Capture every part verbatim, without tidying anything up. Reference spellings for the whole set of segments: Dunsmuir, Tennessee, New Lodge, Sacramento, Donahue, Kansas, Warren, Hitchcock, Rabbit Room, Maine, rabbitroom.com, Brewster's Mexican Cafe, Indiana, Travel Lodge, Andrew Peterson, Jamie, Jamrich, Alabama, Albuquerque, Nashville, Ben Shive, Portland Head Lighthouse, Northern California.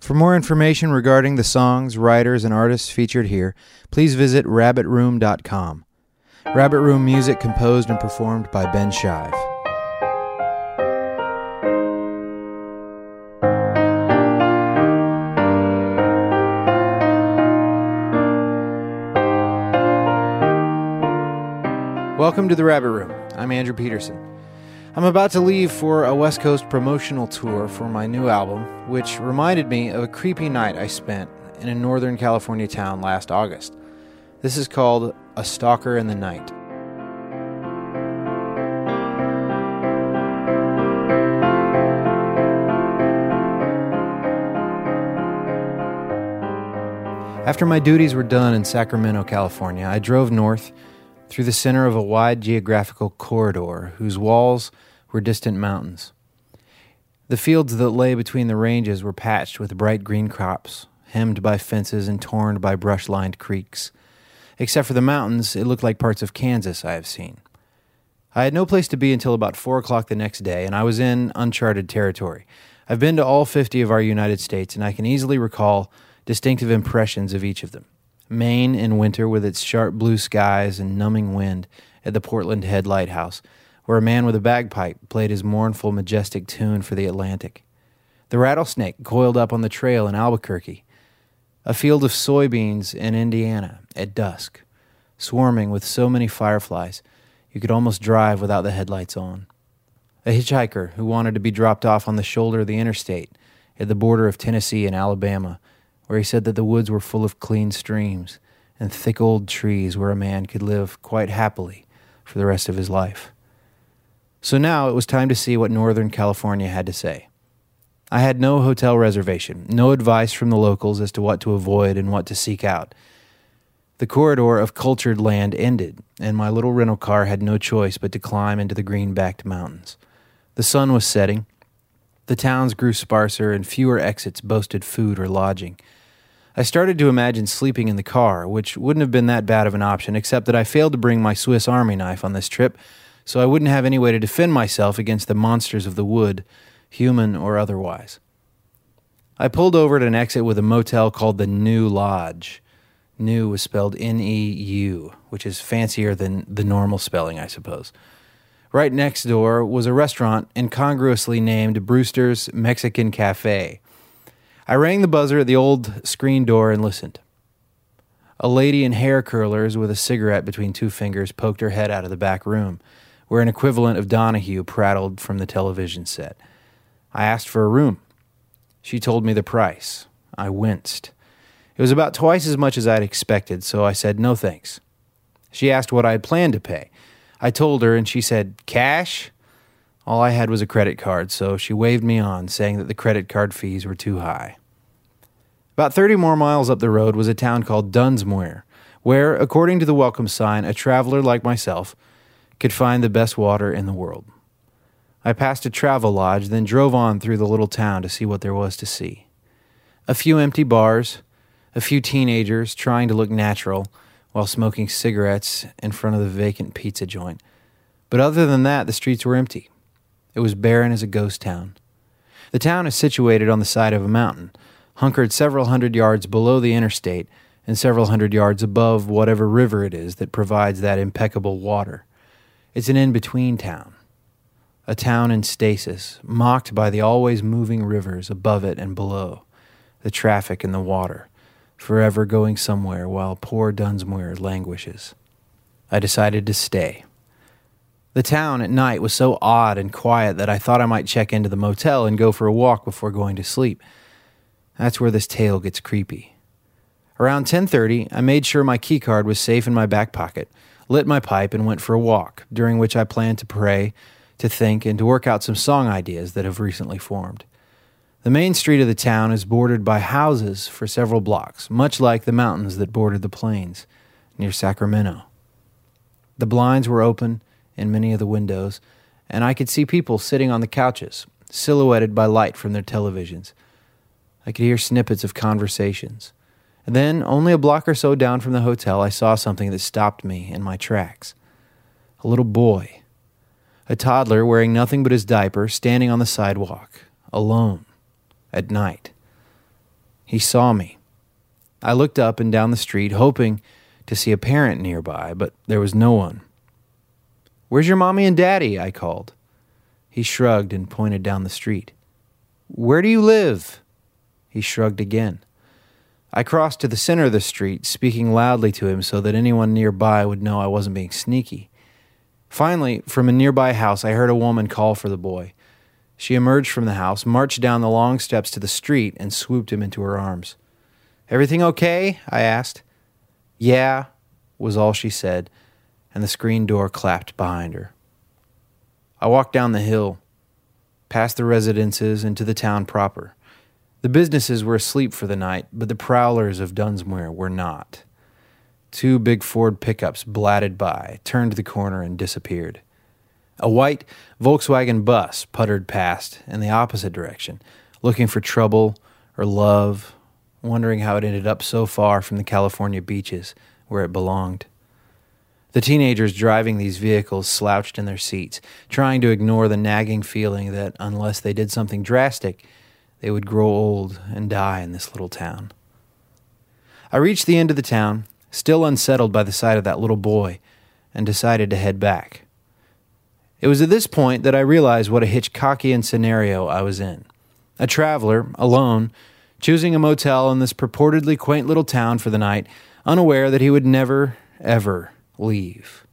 For more information regarding the songs, writers, and artists featured here, please visit rabbit room dot com. Rabbit Room music composed and performed by Ben Shive. Welcome to the Rabbit Room. I'm Andrew Peterson. I'm about to leave for a West Coast promotional tour for my new album, which reminded me of a creepy night I spent in a Northern California town last August. This is called A Stalker in the Night. After my duties were done in Sacramento, California, I drove north through the center of a wide geographical corridor whose walls were distant mountains. The fields that lay between the ranges were patched with bright green crops, hemmed by fences and torn by brush-lined creeks. Except for the mountains, it looked like parts of Kansas I have seen. I had no place to be until about four o'clock the next day, and I was in uncharted territory. I've been to all fifty of our United States, and I can easily recall distinctive impressions of each of them. Maine in winter with its sharp blue skies and numbing wind at the Portland Head Lighthouse, where a man with a bagpipe played his mournful, majestic tune for the Atlantic. The rattlesnake coiled up on the trail in Albuquerque. A field of soybeans in Indiana at dusk, swarming with so many fireflies you could almost drive without the headlights on. A hitchhiker who wanted to be dropped off on the shoulder of the interstate at the border of Tennessee and Alabama, where he said that the woods were full of clean streams and thick old trees where a man could live quite happily for the rest of his life. So now it was time to see what Northern California had to say. I had no hotel reservation, no advice from the locals as to what to avoid and what to seek out. The corridor of cultured land ended, and my little rental car had no choice but to climb into the green-backed mountains. The sun was setting. The towns grew sparser, and fewer exits boasted food or lodging. I started to imagine sleeping in the car, which wouldn't have been that bad of an option, except that I failed to bring my Swiss Army knife on this trip, so I wouldn't have any way to defend myself against the monsters of the wood, human or otherwise. I pulled over at an exit with a motel called the New Lodge. New was spelled N E U, which is fancier than the normal spelling, I suppose. Right next door was a restaurant incongruously named Brewster's Mexican Cafe. I rang the buzzer at the old screen door and listened. A lady in hair curlers with a cigarette between two fingers poked her head out of the back room, where an equivalent of Donahue prattled from the television set. I asked for a room. She told me the price. I winced. It was about twice as much as I'd expected, so I said no thanks. She asked what I had planned to pay. I told her, and she said, "Cash?" All I had was a credit card, so she waved me on, saying that the credit card fees were too high. About thirty more miles up the road was a town called Dunsmuir, where, according to the welcome sign, a traveler like myself could find the best water in the world. I passed a travel lodge, then drove on through the little town to see what there was to see. A few empty bars, a few teenagers trying to look natural, while smoking cigarettes in front of the vacant pizza joint. But other than that, the streets were empty. It was barren as a ghost town. The town is situated on the side of a mountain, hunkered several hundred yards below the interstate and several hundred yards above whatever river it is that provides that impeccable water. It's an in-between town, a town in stasis, mocked by the always moving rivers above it and below, the traffic and the water, forever going somewhere while poor Dunsmuir languishes. I decided to stay. The town at night was so odd and quiet that I thought I might check into the motel and go for a walk before going to sleep. That's where this tale gets creepy. Around ten thirty, I made sure my key card was safe in my back pocket, lit my pipe, and went for a walk, during which I planned to pray, to think, and to work out some song ideas that have recently formed. The main street of the town is bordered by houses for several blocks, much like the mountains that bordered the plains near Sacramento. The blinds were open in many of the windows, and I could see people sitting on the couches, silhouetted by light from their televisions. I could hear snippets of conversations. And then, only a block or so down from the hotel, I saw something that stopped me in my tracks. A little boy, a toddler wearing nothing but his diaper, standing on the sidewalk, alone. At night. He saw me. I looked up and down the street, hoping to see a parent nearby, but there was no one. "Where's your mommy and daddy?" I called. He shrugged and pointed down the street. "Where do you live?" He shrugged again. I crossed to the center of the street, speaking loudly to him so that anyone nearby would know I wasn't being sneaky. Finally, from a nearby house, I heard a woman call for the boy. She emerged from the house, marched down the long steps to the street, and swooped him into her arms. "Everything okay?" I asked. "Yeah," was all she said, and the screen door clapped behind her. I walked down the hill, past the residences, into the town proper. The businesses were asleep for the night, but the prowlers of Dunsmuir were not. Two big Ford pickups blatted by, turned the corner, and disappeared. A white Volkswagen bus puttered past in the opposite direction, looking for trouble or love, wondering how it ended up so far from the California beaches where it belonged. The teenagers driving these vehicles slouched in their seats, trying to ignore the nagging feeling that unless they did something drastic, they would grow old and die in this little town. I reached the end of the town, still unsettled by the sight of that little boy, and decided to head back. It was at this point that I realized what a Hitchcockian scenario I was in. A traveler, alone, choosing a motel in this purportedly quaint little town for the night, unaware that he would never, ever leave.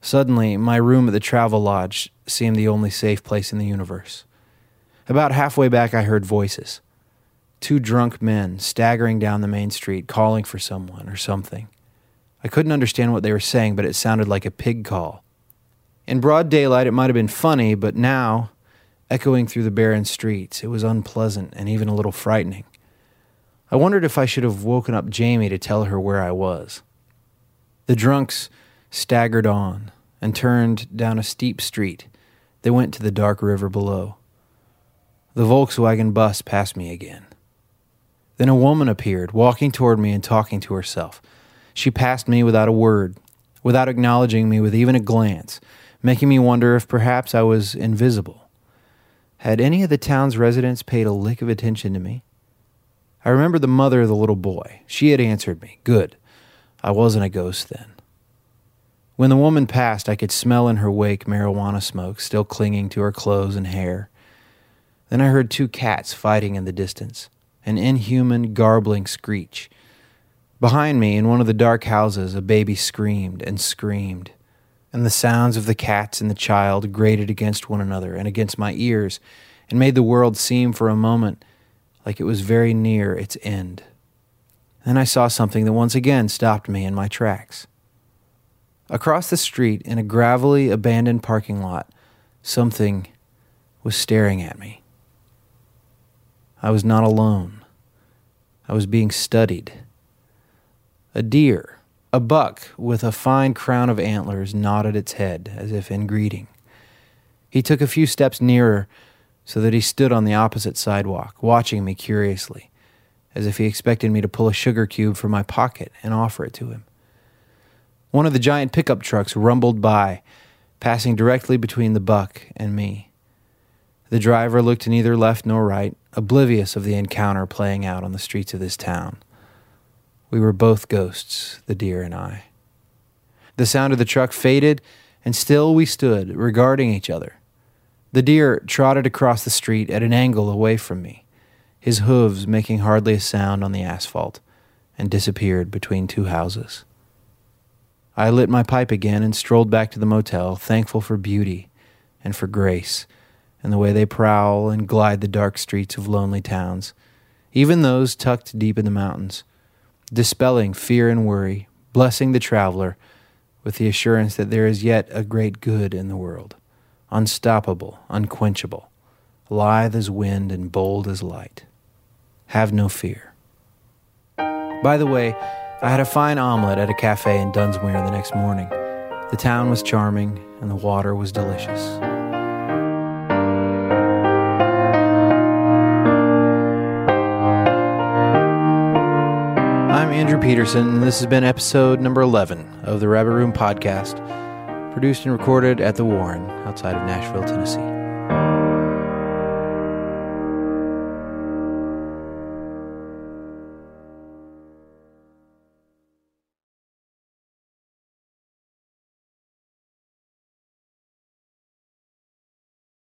Suddenly, my room at the Travel Lodge seemed the only safe place in the universe. About halfway back, I heard voices. Two drunk men staggering down the main street, calling for someone or something. I couldn't understand what they were saying, but it sounded like a pig call. In broad daylight, it might have been funny, but now, echoing through the barren streets, it was unpleasant and even a little frightening. I wondered if I should have woken up Jamie to tell her where I was. The drunks staggered on and turned down a steep street. They went to the dark river below. The Volkswagen bus passed me again. Then a woman appeared, walking toward me and talking to herself. She passed me without a word, without acknowledging me with even a glance, making me wonder if perhaps I was invisible. Had any of the town's residents paid a lick of attention to me? I remembered the mother of the little boy. She had answered me. Good. I wasn't a ghost then. When the woman passed, I could smell in her wake marijuana smoke still clinging to her clothes and hair. Then I heard two cats fighting in the distance, an inhuman, garbling screech. Behind me, in one of the dark houses, a baby screamed and screamed. And the sounds of the cats and the child grated against one another and against my ears and made the world seem for a moment like it was very near its end. Then I saw something that once again stopped me in my tracks. Across the street, in a gravelly, abandoned parking lot, something was staring at me. I was not alone. I was being studied. A deer. A buck with a fine crown of antlers nodded its head as if in greeting. He took a few steps nearer so that he stood on the opposite sidewalk, watching me curiously, as if he expected me to pull a sugar cube from my pocket and offer it to him. One of the giant pickup trucks rumbled by, passing directly between the buck and me. The driver looked neither left nor right, oblivious of the encounter playing out on the streets of this town. We were both ghosts, the deer and I. The sound of the truck faded, and still we stood, regarding each other. The deer trotted across the street at an angle away from me, his hooves making hardly a sound on the asphalt, and disappeared between two houses. I lit my pipe again and strolled back to the motel, thankful for beauty and for grace, and the way they prowl and glide the dark streets of lonely towns, even those tucked deep in the mountains, dispelling fear and worry, blessing the traveler with the assurance that there is yet a great good in the world, unstoppable, unquenchable, lithe as wind and bold as light. Have no fear. By the way, I had a fine omelet at a cafe in Dunsmuir the next morning. The town was charming and the water was delicious. I'm Andrew Peterson, and this has been episode number eleven of the Rabbit Room podcast, produced and recorded at the Warren outside of Nashville, Tennessee.